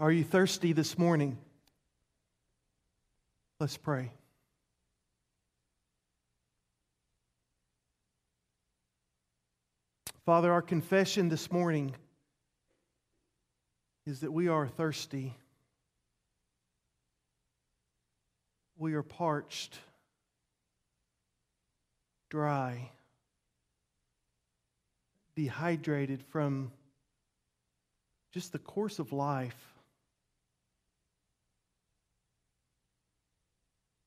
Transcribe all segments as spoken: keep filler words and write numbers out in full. Are you thirsty this morning? Let's pray. Father, our confession this morning is that we are thirsty. We are parched, dry, dehydrated from just the course of life.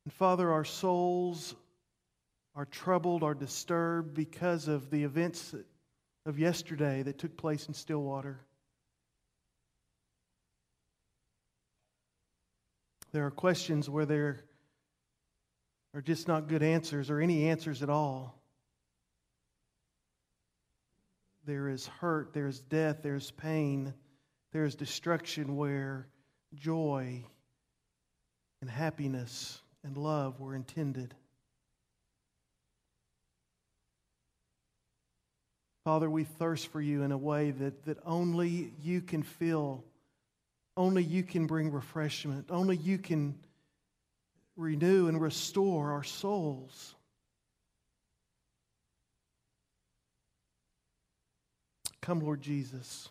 And Father, our souls are troubled, are disturbed because of the events of yesterday that took place in Stillwater. There are questions where there are just not good answers or any answers at all. There is hurt, there is death, there is pain, there is destruction where joy and happiness and love were intended. Father, we thirst for you in a way that, that only you can fill. Only you can bring refreshment. Only you can renew and restore our souls. Come, Lord Jesus.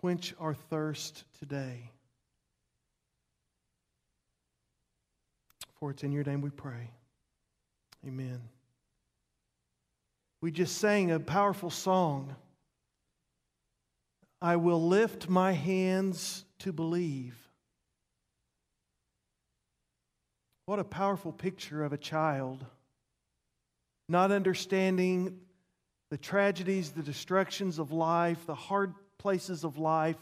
Quench our thirst today. For it's in your name we pray. Amen. We just sang a powerful song. I will lift my hands to believe. What a powerful picture of a child, not understanding the tragedies, the destructions of life, the hard places of life,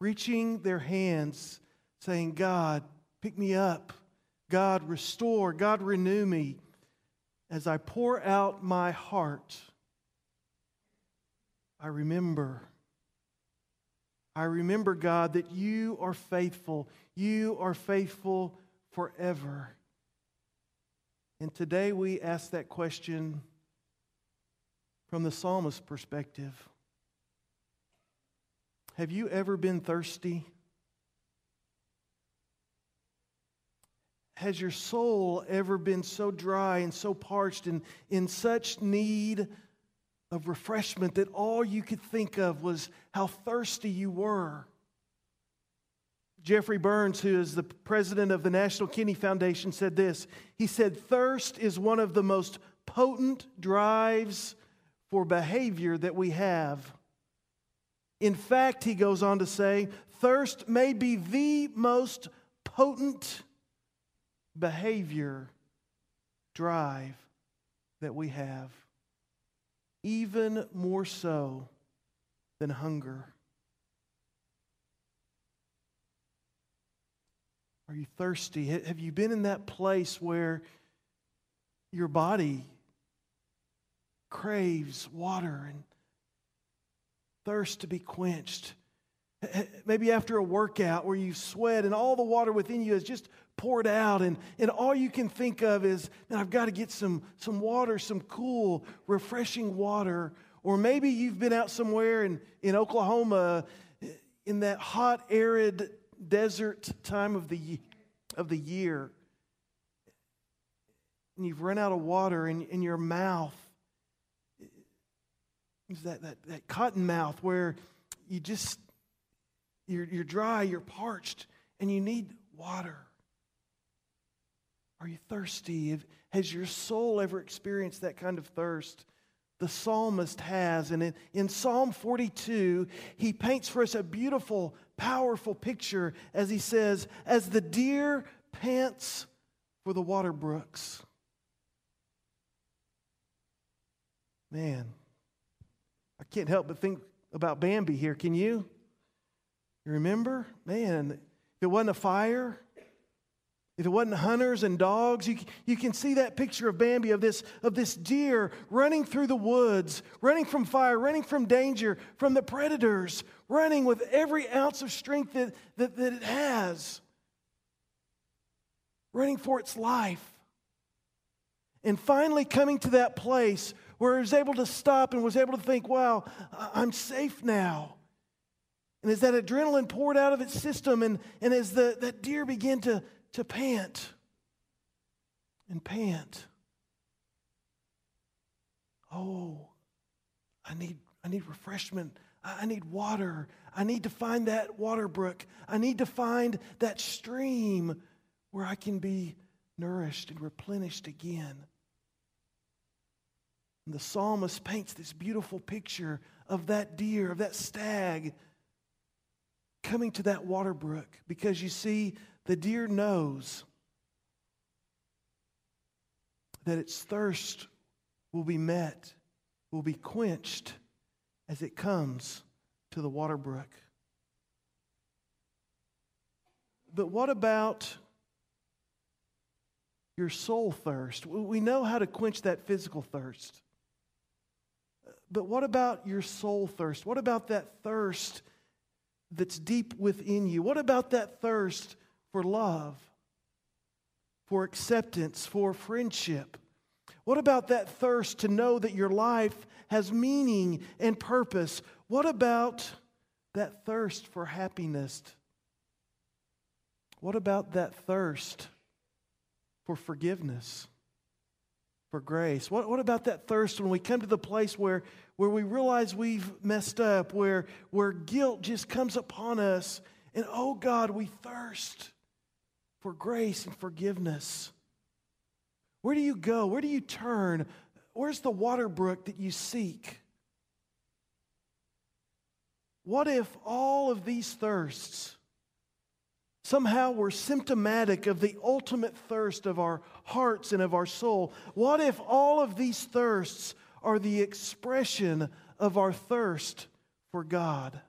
reaching their hands, saying, God, pick me up. God, restore. God, renew me as I pour out my heart. I remember I remember, God, that you are faithful. You are faithful forever. And today we ask that question from the psalmist's perspective. Have you ever been thirsty? Has your soul ever been so dry and so parched and in such need of refreshment that all you could think of was how thirsty you were? Jeffrey Burns, who is the president of the National Kidney Foundation, said this. He said, "Thirst is one of the most potent drives for behavior that we have." In fact, he goes on to say, "Thirst may be the most potent behavior drive that we have, even more so than hunger." Are you thirsty? Have you been in that place where your body craves water and thirst to be quenched? Maybe after a workout where you sweat and all the water within you is just poured out, and, and all you can think of is, man, I've got to get some, some water, some cool, refreshing water. Or maybe you've been out somewhere in, in Oklahoma in that hot, arid desert time of the, of the year, and you've run out of water in, in your mouth. It's that, that, that cotton mouth where you just, you're, you're dry, you're parched, and you need water. Are you thirsty? Has your soul ever experienced that kind of thirst? The psalmist has. And in Psalm forty-two, he paints for us a beautiful, powerful picture as he says, as the deer pants for the water brooks. Man, I can't help but think about Bambi here, can you? You remember? Man, if it wasn't a fire, if it wasn't hunters and dogs, you, you can see that picture of Bambi, of this, of this deer running through the woods, running from fire, running from danger, from the predators, running with every ounce of strength that, that, that it has, running for its life. And finally coming to that place where it was able to stop and was able to think, wow, I'm safe now. And as that adrenaline poured out of its system, and, and as the, that deer began to, to pant and pant, oh, I need, I need refreshment. I, I need water. I need to find that water brook. I need to find that stream where I can be nourished and replenished again. And the psalmist paints this beautiful picture of that deer, of that stag, coming to that water brook, because you see, the deer knows that its thirst will be met, will be quenched as it comes to the water brook. But what about your soul thirst? We know how to quench that physical thirst. But what about your soul thirst? What about that thirst that's deep within you? What about that thirst for love, for acceptance, for friendship? What about that thirst to know that your life has meaning and purpose? What about that thirst for happiness? What about that thirst for forgiveness, for grace? What, what about that thirst when we come to the place where, where we realize we've messed up, where, where guilt just comes upon us, and oh God, we thirst for grace and forgiveness? Where do you go? Where do you turn? Where's the water brook that you seek? What if all of these thirsts somehow were symptomatic of the ultimate thirst of our hearts and of our soul? What if all of these thirsts are the expression of our thirst for God?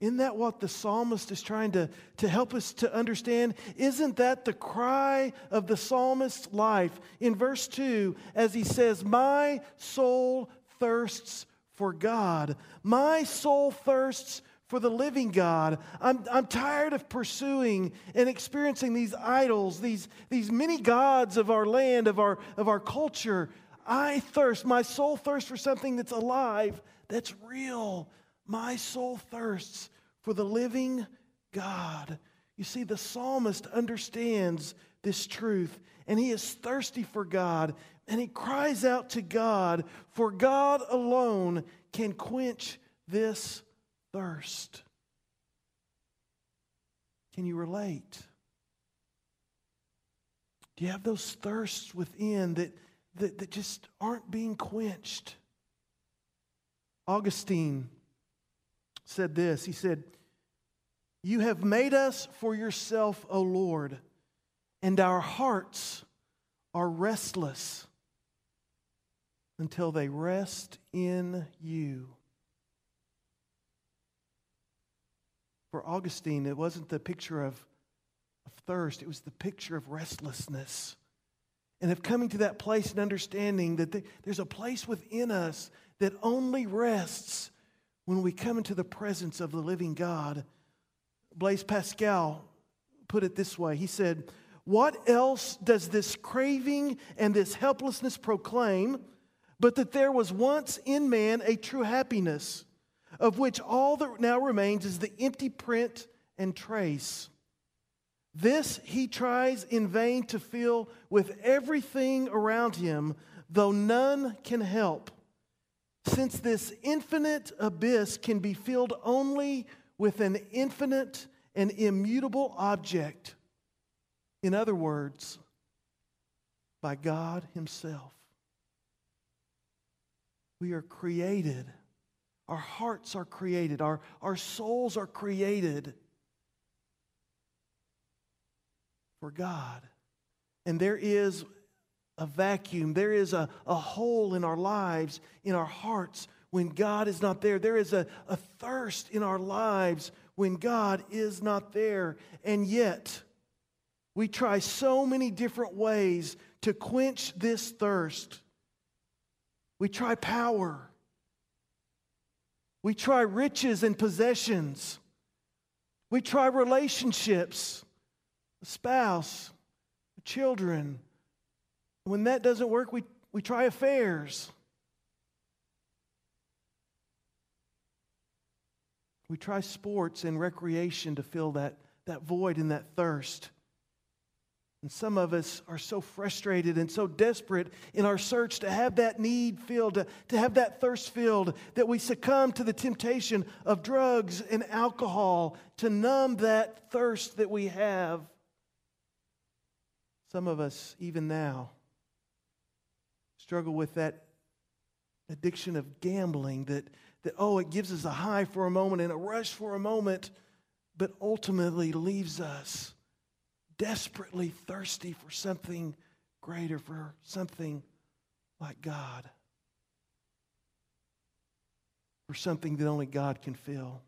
Isn't that what the psalmist is trying to, to help us to understand? Isn't that the cry of the psalmist's life? In verse two, as he says, "My soul thirsts for God. My soul thirsts for the living God. I'm, I'm tired of pursuing and experiencing these idols, these, these many gods of our land, of our, of our culture. I thirst. My soul thirsts for something that's alive, that's real. My soul thirsts for the living God." You see, the psalmist understands this truth, and he is thirsty for God, and he cries out to God, for God alone can quench this thirst. Can you relate? Do you have those thirsts within that, that, that just aren't being quenched? Augustine said this. He said, "You have made us for yourself, O Lord, and our hearts are restless until they rest in you." For Augustine, it wasn't the picture of, of thirst, it was the picture of restlessness, and of coming to that place and understanding that the, there's a place within us that only rests when we come into the presence of the living God. Blaise Pascal put it this way. He said, "What else does this craving and this helplessness proclaim but that there was once in man a true happiness, of which all that now remains is the empty print and trace? This he tries in vain to fill with everything around him, though none can help, since this infinite abyss can be filled only with an infinite and immutable object. In other words, by God Himself." We are created. Our hearts are created. Our, our souls are created for God. And there is a vacuum. There is a, a hole in our lives, in our hearts, when God is not there. There is a, a thirst in our lives when God is not there. And yet, we try so many different ways to quench this thirst. We try power. We try riches and possessions. We try relationships, a spouse, children. When that doesn't work, we, we try affairs. We try sports and recreation to fill that, that void and that thirst. And some of us are so frustrated and so desperate in our search to have that need filled, to, to have that thirst filled, that we succumb to the temptation of drugs and alcohol to numb that thirst that we have. Some of us, even now, struggle with that addiction of gambling that, that, oh, it gives us a high for a moment and a rush for a moment, but ultimately leaves us desperately thirsty for something greater, for something like God, for something that only God can fill.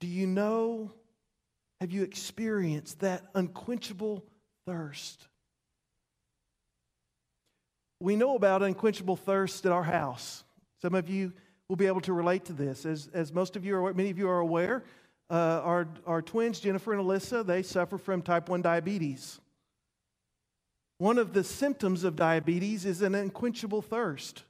Do you know, have you experienced that unquenchable thirst? We know about unquenchable thirst at our house. Some of you will be able to relate to this. As, as most of you are, many of you are aware, Uh, our, our twins, Jennifer and Alyssa, they suffer from type one diabetes. One of the symptoms of diabetes is an unquenchable thirst.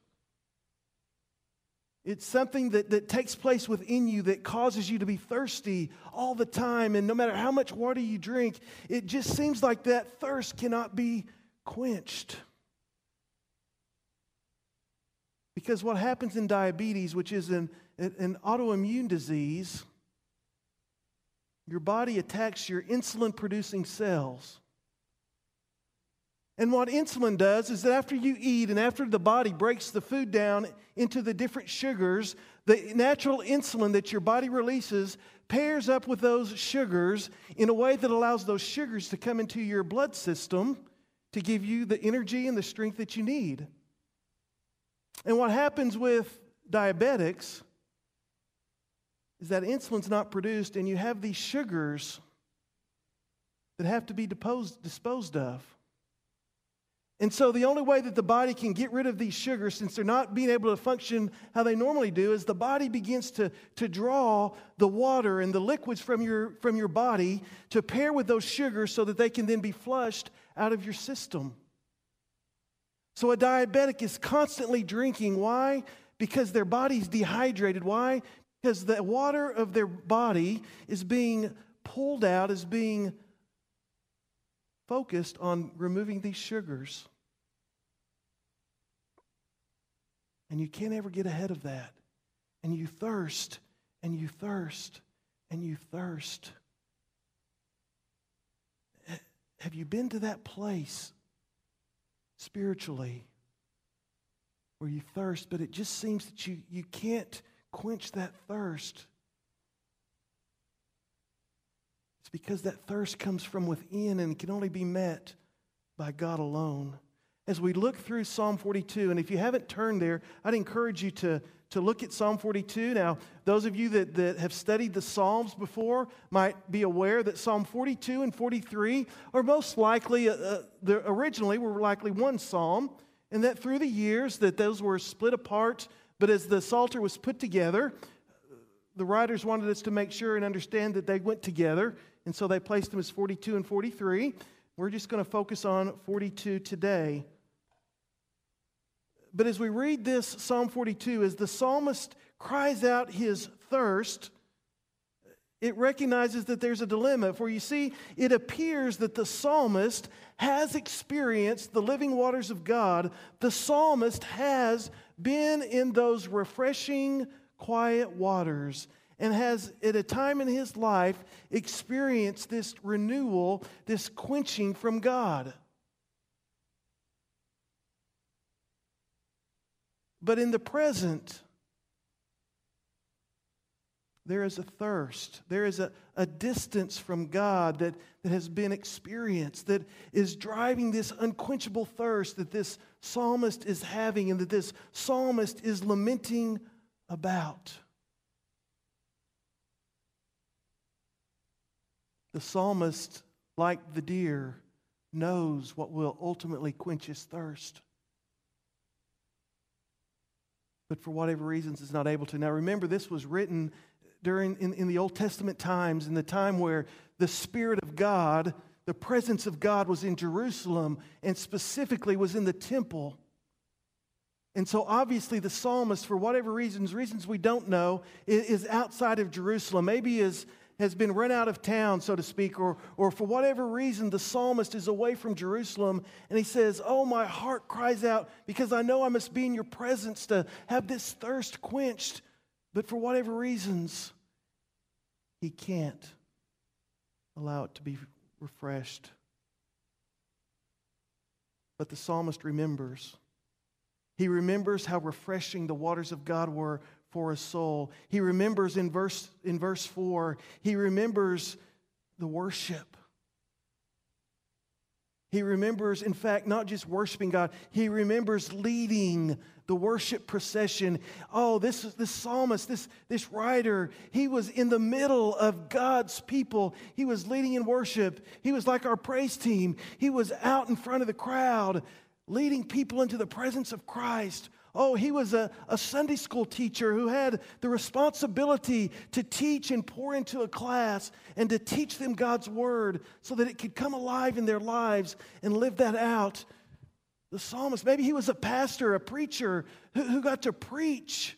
It's something that, that takes place within you that causes you to be thirsty all the time. And no matter how much water you drink, it just seems like that thirst cannot be quenched. Because what happens in diabetes, which is an, an autoimmune disease, your body attacks your insulin-producing cells. And what insulin does is that after you eat and after the body breaks the food down into the different sugars, the natural insulin that your body releases pairs up with those sugars in a way that allows those sugars to come into your blood system to give you the energy and the strength that you need. And what happens with diabetics is that insulin's not produced, and you have these sugars that have to be deposed, disposed of. And so the only way that the body can get rid of these sugars, since they're not being able to function how they normally do, is the body begins to, to draw the water and the liquids from your, from your body to pair with those sugars so that they can then be flushed out of your system. So a diabetic is constantly drinking. Why? Because their body's dehydrated. Why? Because the water of their body is being pulled out, is being focused on removing these sugars. And you can't ever get ahead of that. And you thirst, and you thirst, and you thirst. Have you been to that place spiritually where you thirst, but it just seems that you, you can't quench that thirst? It's because that thirst comes from within and can only be met by God alone. As we look through Psalm forty-two, and if you haven't turned there, I'd encourage you to, to look at Psalm forty-two. Now, those of you that, that have studied the Psalms before might be aware that Psalm forty-two and forty-three are most likely, uh, originally were likely one Psalm, and that through the years that those were split apart. But as the Psalter was put together, the writers wanted us to make sure and understand that they went together, and so they placed them as forty-two and forty-three. We're just going to focus on forty-two today. But as we read this Psalm forty-two, as the psalmist cries out his thirst, it recognizes that there's a dilemma. For you see, it appears that the psalmist has experienced the living waters of God. The psalmist has been in those refreshing, quiet waters and has, at a time in his life, experienced this renewal, this quenching from God. But in the present, there is a thirst. There is a, a distance from God that, that has been experienced, that is driving this unquenchable thirst that this psalmist is having and that this psalmist is lamenting about. The psalmist, like the deer, knows what will ultimately quench his thirst, but for whatever reasons is not able to. Now remember, this was written during in, in the Old Testament times, in the time where the Spirit of God, the presence of God, was in Jerusalem and specifically was in the temple. And so obviously the psalmist, for whatever reasons, reasons we don't know, is outside of Jerusalem. Maybe is has been run out of town, so to speak, or, or for whatever reason, the psalmist is away from Jerusalem, and he says, oh, my heart cries out because I know I must be in your presence to have this thirst quenched. But for whatever reasons, he can't allow it to be refreshed. But the psalmist remembers. He remembers how refreshing the waters of God were for his soul. He remembers in verse, in verse four, he remembers the worship. He remembers, in fact, not just worshiping God, he remembers leading the worship procession. Oh, this this psalmist, this, this writer, he was in the middle of God's people. He was leading in worship. He was like our praise team. He was out in front of the crowd, leading people into the presence of Christ. Oh, he was a, a Sunday school teacher who had the responsibility to teach and pour into a class and to teach them God's word so that it could come alive in their lives and live that out. The psalmist, maybe he was a pastor, a preacher who, who got to preach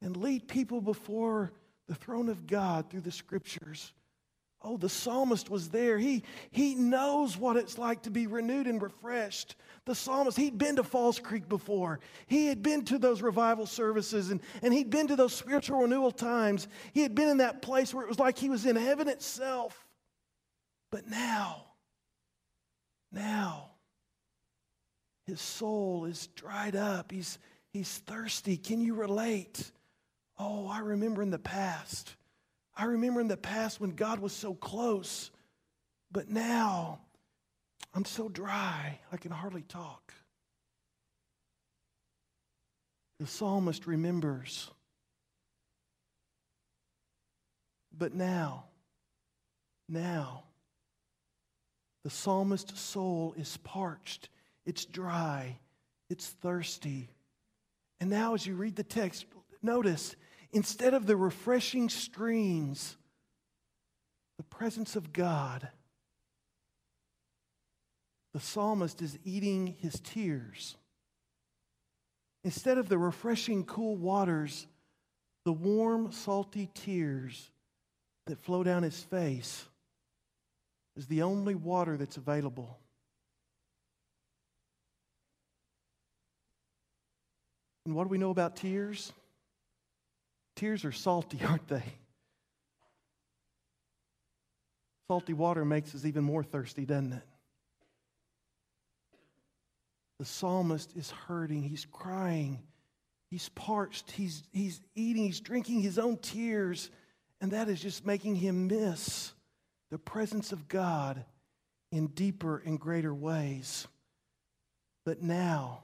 and lead people before the throne of God through the scriptures. Oh, the psalmist was there. He, he knows what it's like to be renewed and refreshed. The psalmist, he'd been to Falls Creek before. He had been to those revival services, and, and he'd been to those spiritual renewal times. He had been in that place where it was like he was in heaven itself. But now, now, his soul is dried up. He's, he's thirsty. Can you relate? Oh, I remember in the past. I remember in the past when God was so close, but now I'm so dry, I can hardly talk. The psalmist remembers. But now, now, the psalmist's soul is parched, it's dry, it's thirsty. And now as you read the text, notice, instead of the refreshing streams, the presence of God, the psalmist is eating his tears. Instead of the refreshing, cool waters, the warm, salty tears that flow down his face is the only water that's available. And what do we know about tears? Tears are salty, aren't they? Salty water makes us even more thirsty, doesn't it? The psalmist is hurting. He's crying. He's parched. He's, he's eating. He's drinking his own tears. And that is just making him miss the presence of God in deeper and greater ways. But now,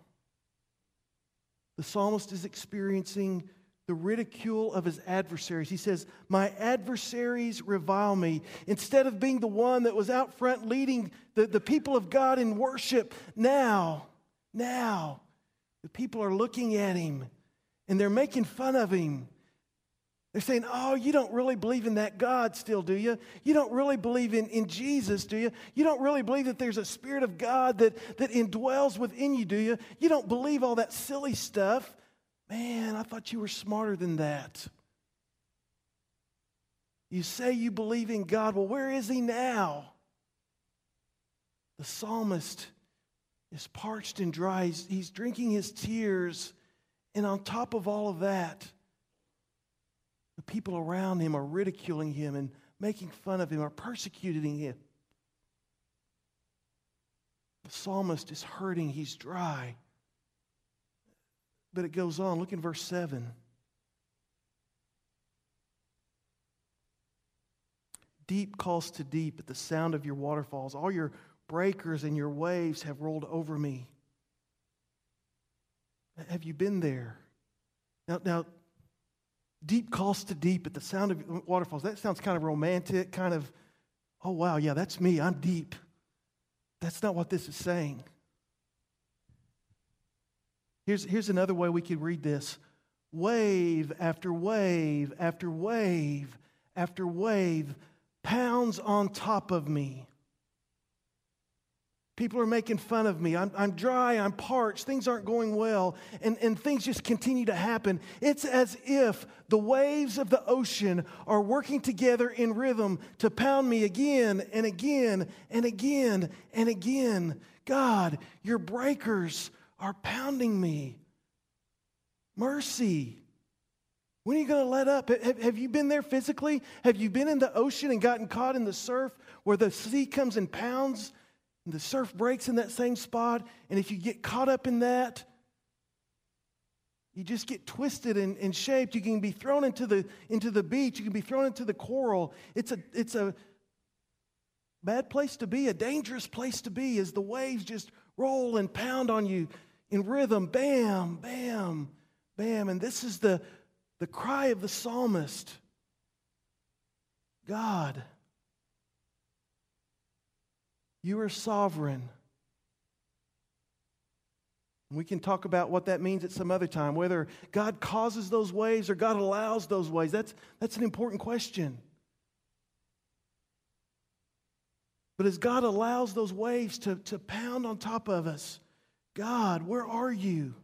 the psalmist is experiencing the ridicule of his adversaries. He says, my adversaries revile me. Instead of being the one that was out front leading the, the people of God in worship, now, now, the people are looking at him and they're making fun of him. They're saying, oh, you don't really believe in that God still, do you? You don't really believe in, in Jesus, do you? You don't really believe that there's a Spirit of God that, that indwells within you, do you? You don't believe all that silly stuff. Man, I thought you were smarter than that. You say you believe in God. Well, where is he now? The psalmist is parched and dry. He's, he's drinking his tears. And on top of all of that, the people around him are ridiculing him and making fun of him, are persecuting him. The psalmist is hurting. He's dry. But it goes on. Look in verse seven. Deep calls to deep at the sound of your waterfalls. All your breakers and your waves have rolled over me. Have you been there? Now, now deep calls to deep at the sound of waterfalls. That sounds kind of romantic, kind of, oh, wow, yeah, that's me. I'm deep. That's not what this is saying. Here's, here's another way we could read this. Wave after wave after wave after wave pounds on top of me. People are making fun of me. I'm, I'm dry. I'm parched. Things aren't going well. And, and things just continue to happen. It's as if the waves of the ocean are working together in rhythm to pound me again and again and again and again. God, your breakers are pounding me. Mercy. When are you going to let up? Have you been there physically? Have you been in the ocean and gotten caught in the surf where the sea comes and pounds? And the surf breaks in that same spot, and if you get caught up in that, you just get twisted and, and shaped. You can be thrown into the into the beach. You can be thrown into the coral. It's a it's a bad place to be, a dangerous place to be, as the waves just roll and pound on you in rhythm. Bam, bam, bam. And this is the the cry of the psalmist. God, you are sovereign. We can talk about what that means at some other time, whether God causes those waves or God allows those waves. That's, that's an important question. But as God allows those waves to, to pound on top of us, God, where are you?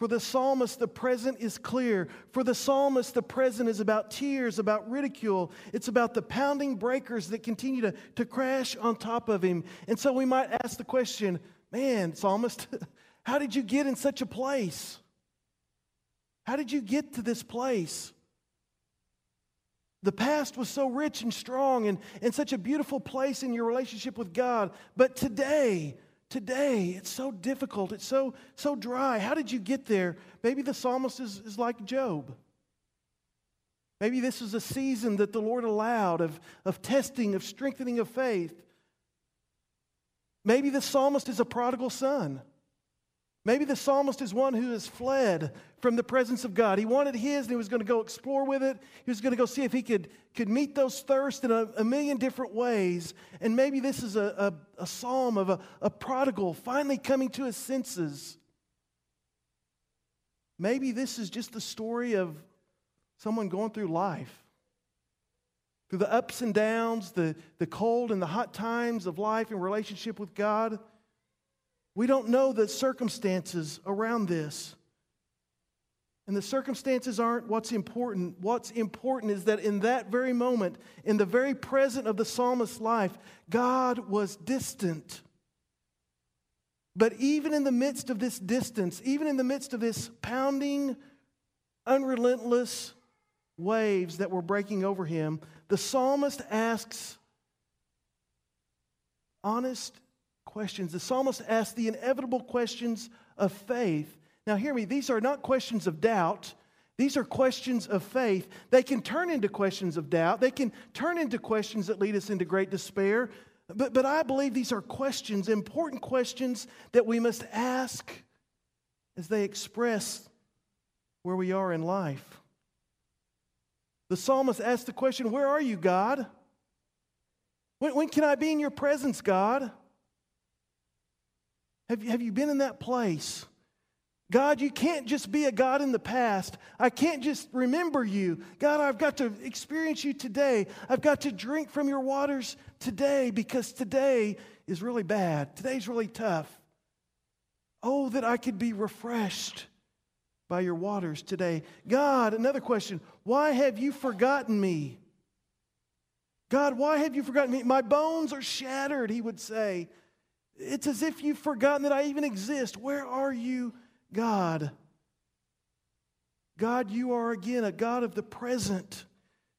For the psalmist, the present is clear. For the psalmist, the present is about tears, about ridicule. It's about the pounding breakers that continue to, to crash on top of him. And so we might ask the question, man, psalmist, how did you get in such a place? How did you get to this place? The past was so rich and strong and, and such a beautiful place in your relationship with God. But today... Today, it's so difficult. It's so so dry. How did you get there? Maybe the psalmist is, is like Job. Maybe this is a season that the Lord allowed of, of testing, of strengthening of faith. Maybe the psalmist is a prodigal son. Maybe the psalmist is one who has fled from the presence of God. He wanted his, and he was going to go explore with it. He was going to go see if he could, could meet those thirsts in a, a million different ways. And maybe this is a, a, a psalm of a, a prodigal finally coming to his senses. Maybe this is just the story of someone going through life. Through the ups and downs, the, the cold and the hot times of life and relationship with God. We don't know the circumstances around this. And the circumstances aren't what's important. What's important is that in that very moment, in the very present of the psalmist's life, God was distant. But even in the midst of this distance, even in the midst of this pounding, unrelentless waves that were breaking over him, the psalmist asks honest questions. Questions. The psalmist asks the inevitable questions of faith. Now hear me, these are not questions of doubt. These are questions of faith. They can turn into questions of doubt. They can turn into questions that lead us into great despair. But, but I believe these are questions, important questions that we must ask as they express where we are in life. The psalmist asks the question, where are you, God? When, when can I be in your presence, God? Have you, have you been in that place? God, you can't just be a God in the past. I can't just remember you. God, I've got to experience you today. I've got to drink from your waters today because today is really bad. Today's really tough. Oh, that I could be refreshed by your waters today. God, another question. Why have you forgotten me? God, why have you forgotten me? My bones are shattered, he would say. It's as if you've forgotten that I even exist. Where are you, God? God, you are again a God of the present.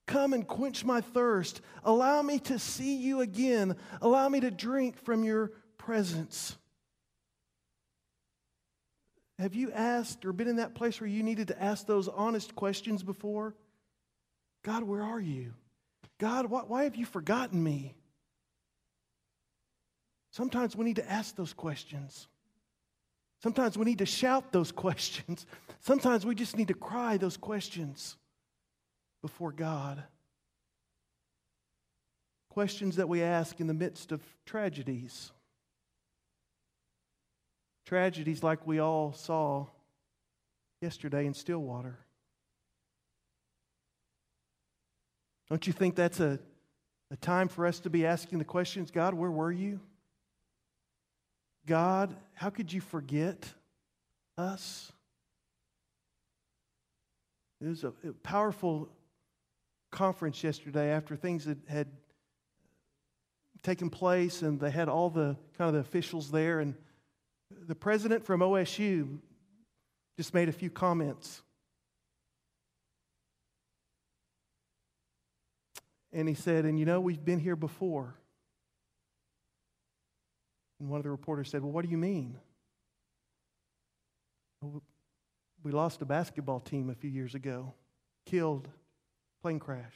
Come and quench my thirst. Allow me to see you again. Allow me to drink from your presence. Have you asked or been in that place where you needed to ask those honest questions before? God, where are you? God, why, why have you forgotten me? Sometimes we need to ask those questions. Sometimes we need to shout those questions. Sometimes we just need to cry those questions before God. Questions that we ask in the midst of tragedies. Tragedies like we all saw yesterday in Stillwater. Don't you think that's a A time for us to be asking the questions, God, where were you? God, how could you forget us? It was a powerful conference yesterday after things that had taken place, and they had all the kind of the officials there, and the president from O S U just made a few comments. And he said, and you know, we've been here before. And one of the reporters said, well, what do you mean? Well, we lost a basketball team a few years ago, killed, plane crash.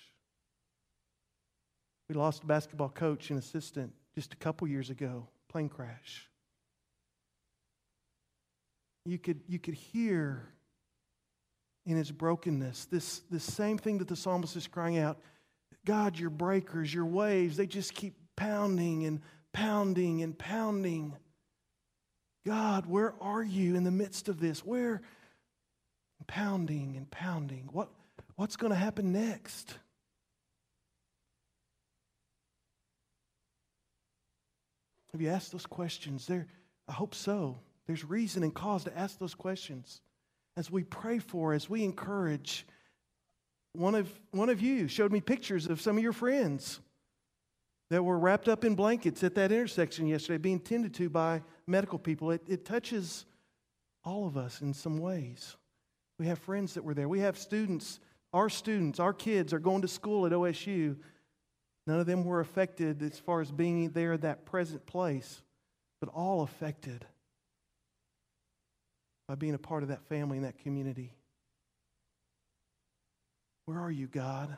We lost a basketball coach and assistant just a couple years ago, plane crash. You could, you could hear in his brokenness this, this same thing that the psalmist is crying out, God, your breakers, your waves, they just keep pounding and pounding and pounding. God, where are you in the midst of this? Where? Pounding and pounding. What, what's going to happen next? Have you asked those questions? There, I hope so. There's reason and cause to ask those questions. As we pray for, as we encourage, one of, one of you showed me pictures of some of your friends that were wrapped up in blankets at that intersection yesterday, being tended to by medical people. It, it touches all of us in some ways. We have friends that were there. We have students. Our students, our kids are going to school at O S U. None of them were affected as far as being there at that present place, but all affected by being a part of that family and that community. Where are you, God?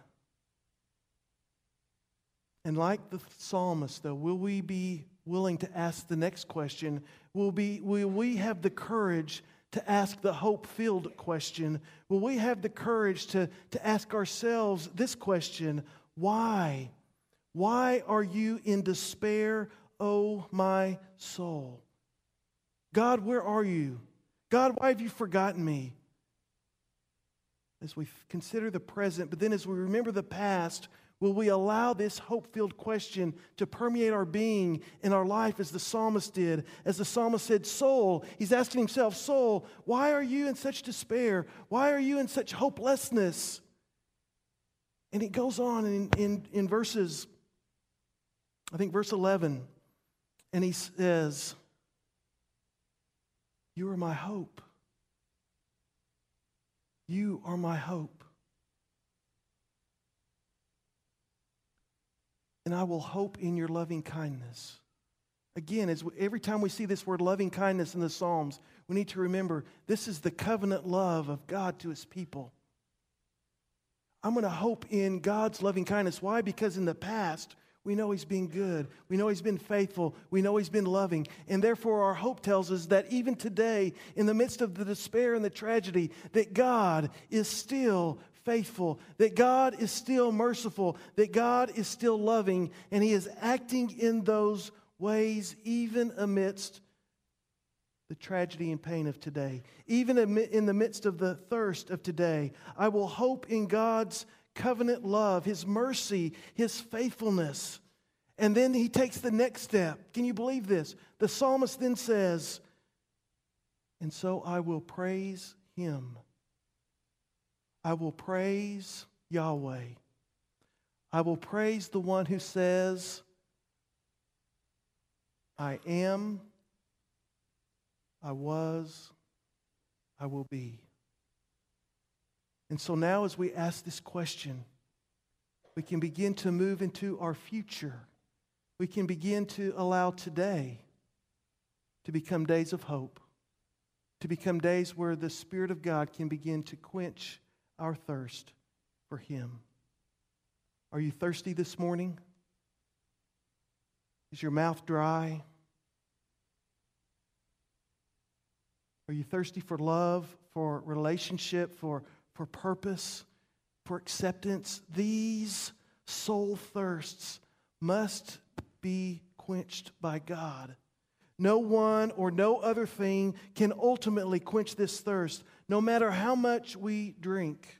And like the psalmist, though, will we be willing to ask the next question? Will be, will we have the courage to ask the hope-filled question? Will we have the courage to, to ask ourselves this question? Why? Why are you in despair, O my soul? God, where are you? God, why have you forgotten me? As we consider the present, but then as we remember the past, will we allow this hope-filled question to permeate our being and our life as the psalmist did? As the psalmist said, soul, he's asking himself, soul, why are you in such despair? Why are you in such hopelessness? And it goes on in, in, in verses, I think verse eleven, and he says, you are my hope. You are my hope. And I will hope in your loving kindness. Again, as we, every time we see this word loving kindness in the Psalms, we need to remember this is the covenant love of God to his people. I'm going to hope in God's loving kindness. Why? Because in the past, we know he's been good. We know he's been faithful. We know he's been loving. And therefore, our hope tells us that even today, in the midst of the despair and the tragedy, that God is still faithful, that God is still merciful, that God is still loving, and he is acting in those ways even amidst the tragedy and pain of today, even in the midst of the thirst of today. I will hope in God's covenant love, his mercy, his faithfulness. And then he takes the next step. Can you believe this? The psalmist then says, and so I will praise him. I will praise Yahweh. I will praise the one who says, I am, I was, I will be. And so now as we ask this question, we can begin to move into our future. We can begin to allow today to become days of hope, to become days where the Spirit of God can begin to quench our thirst for him. Are you thirsty this morning? Is your mouth dry? Are you thirsty for love, for relationship, for, for purpose, for acceptance? These soul thirsts must be quenched by God. No one or no other thing can ultimately quench this thirst, no matter how much we drink.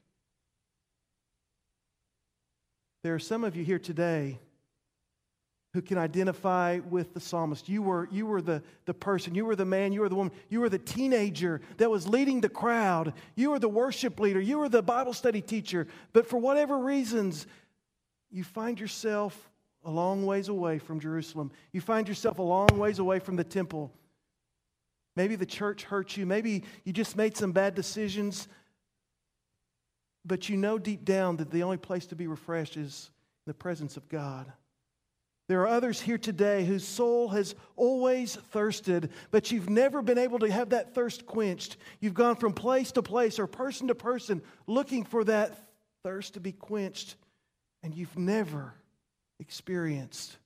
There are some of you here today who can identify with the psalmist. You were, you were the, the person, you were the man, you were the woman, you were the teenager that was leading the crowd, you were the worship leader, you were the Bible study teacher, but for whatever reasons, you find yourself a long ways away from Jerusalem. You find yourself a long ways away from the temple. Maybe the church hurt you. Maybe you just made some bad decisions. But you know deep down that the only place to be refreshed is the presence of God. There are others here today whose soul has always thirsted, but you've never been able to have that thirst quenched. You've gone from place to place or person to person looking for that thirst to be quenched, and you've never experienced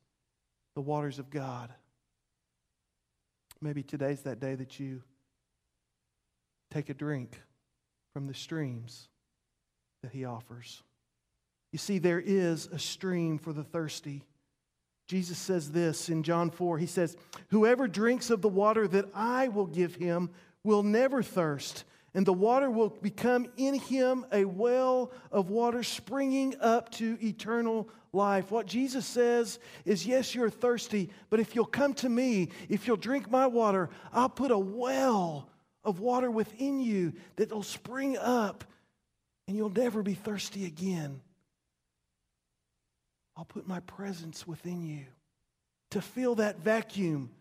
the waters of God. Maybe today's that day that you take a drink from the streams that He offers. You see, there is a stream for the thirsty. Jesus says this in John four. He says, "Whoever drinks of the water that I will give him will never thirst, and the water will become in him a well of water springing up to eternal life." What Jesus says is, yes, you're thirsty, but if you'll come to me, if you'll drink my water, I'll put a well of water within you that will spring up, and you'll never be thirsty again. I'll put my presence within you to fill that vacuum,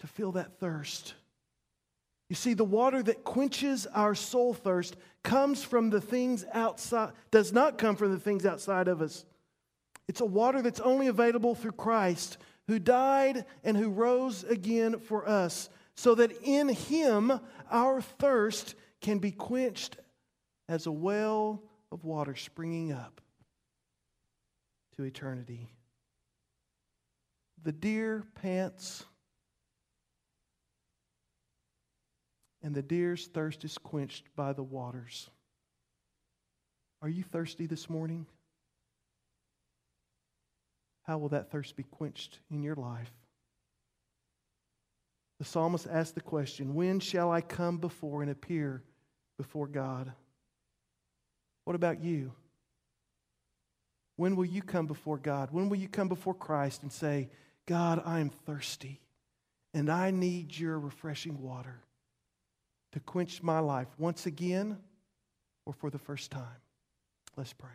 to fill that thirst. You see, the water that quenches our soul thirst comes from the things outside, does not come from the things outside of us. It's a water that's only available through Christ, who died and who rose again for us, so that in Him our thirst can be quenched as a well of water springing up to eternity. The deer pants, and the deer's thirst is quenched by the waters. Are you thirsty this morning? How will that thirst be quenched in your life? The psalmist asked the question, when shall I come before and appear before God? What about you? When will you come before God? When will you come before Christ and say, God, I am thirsty, and I need your refreshing water to quench my life once again or for the first time? Let's pray.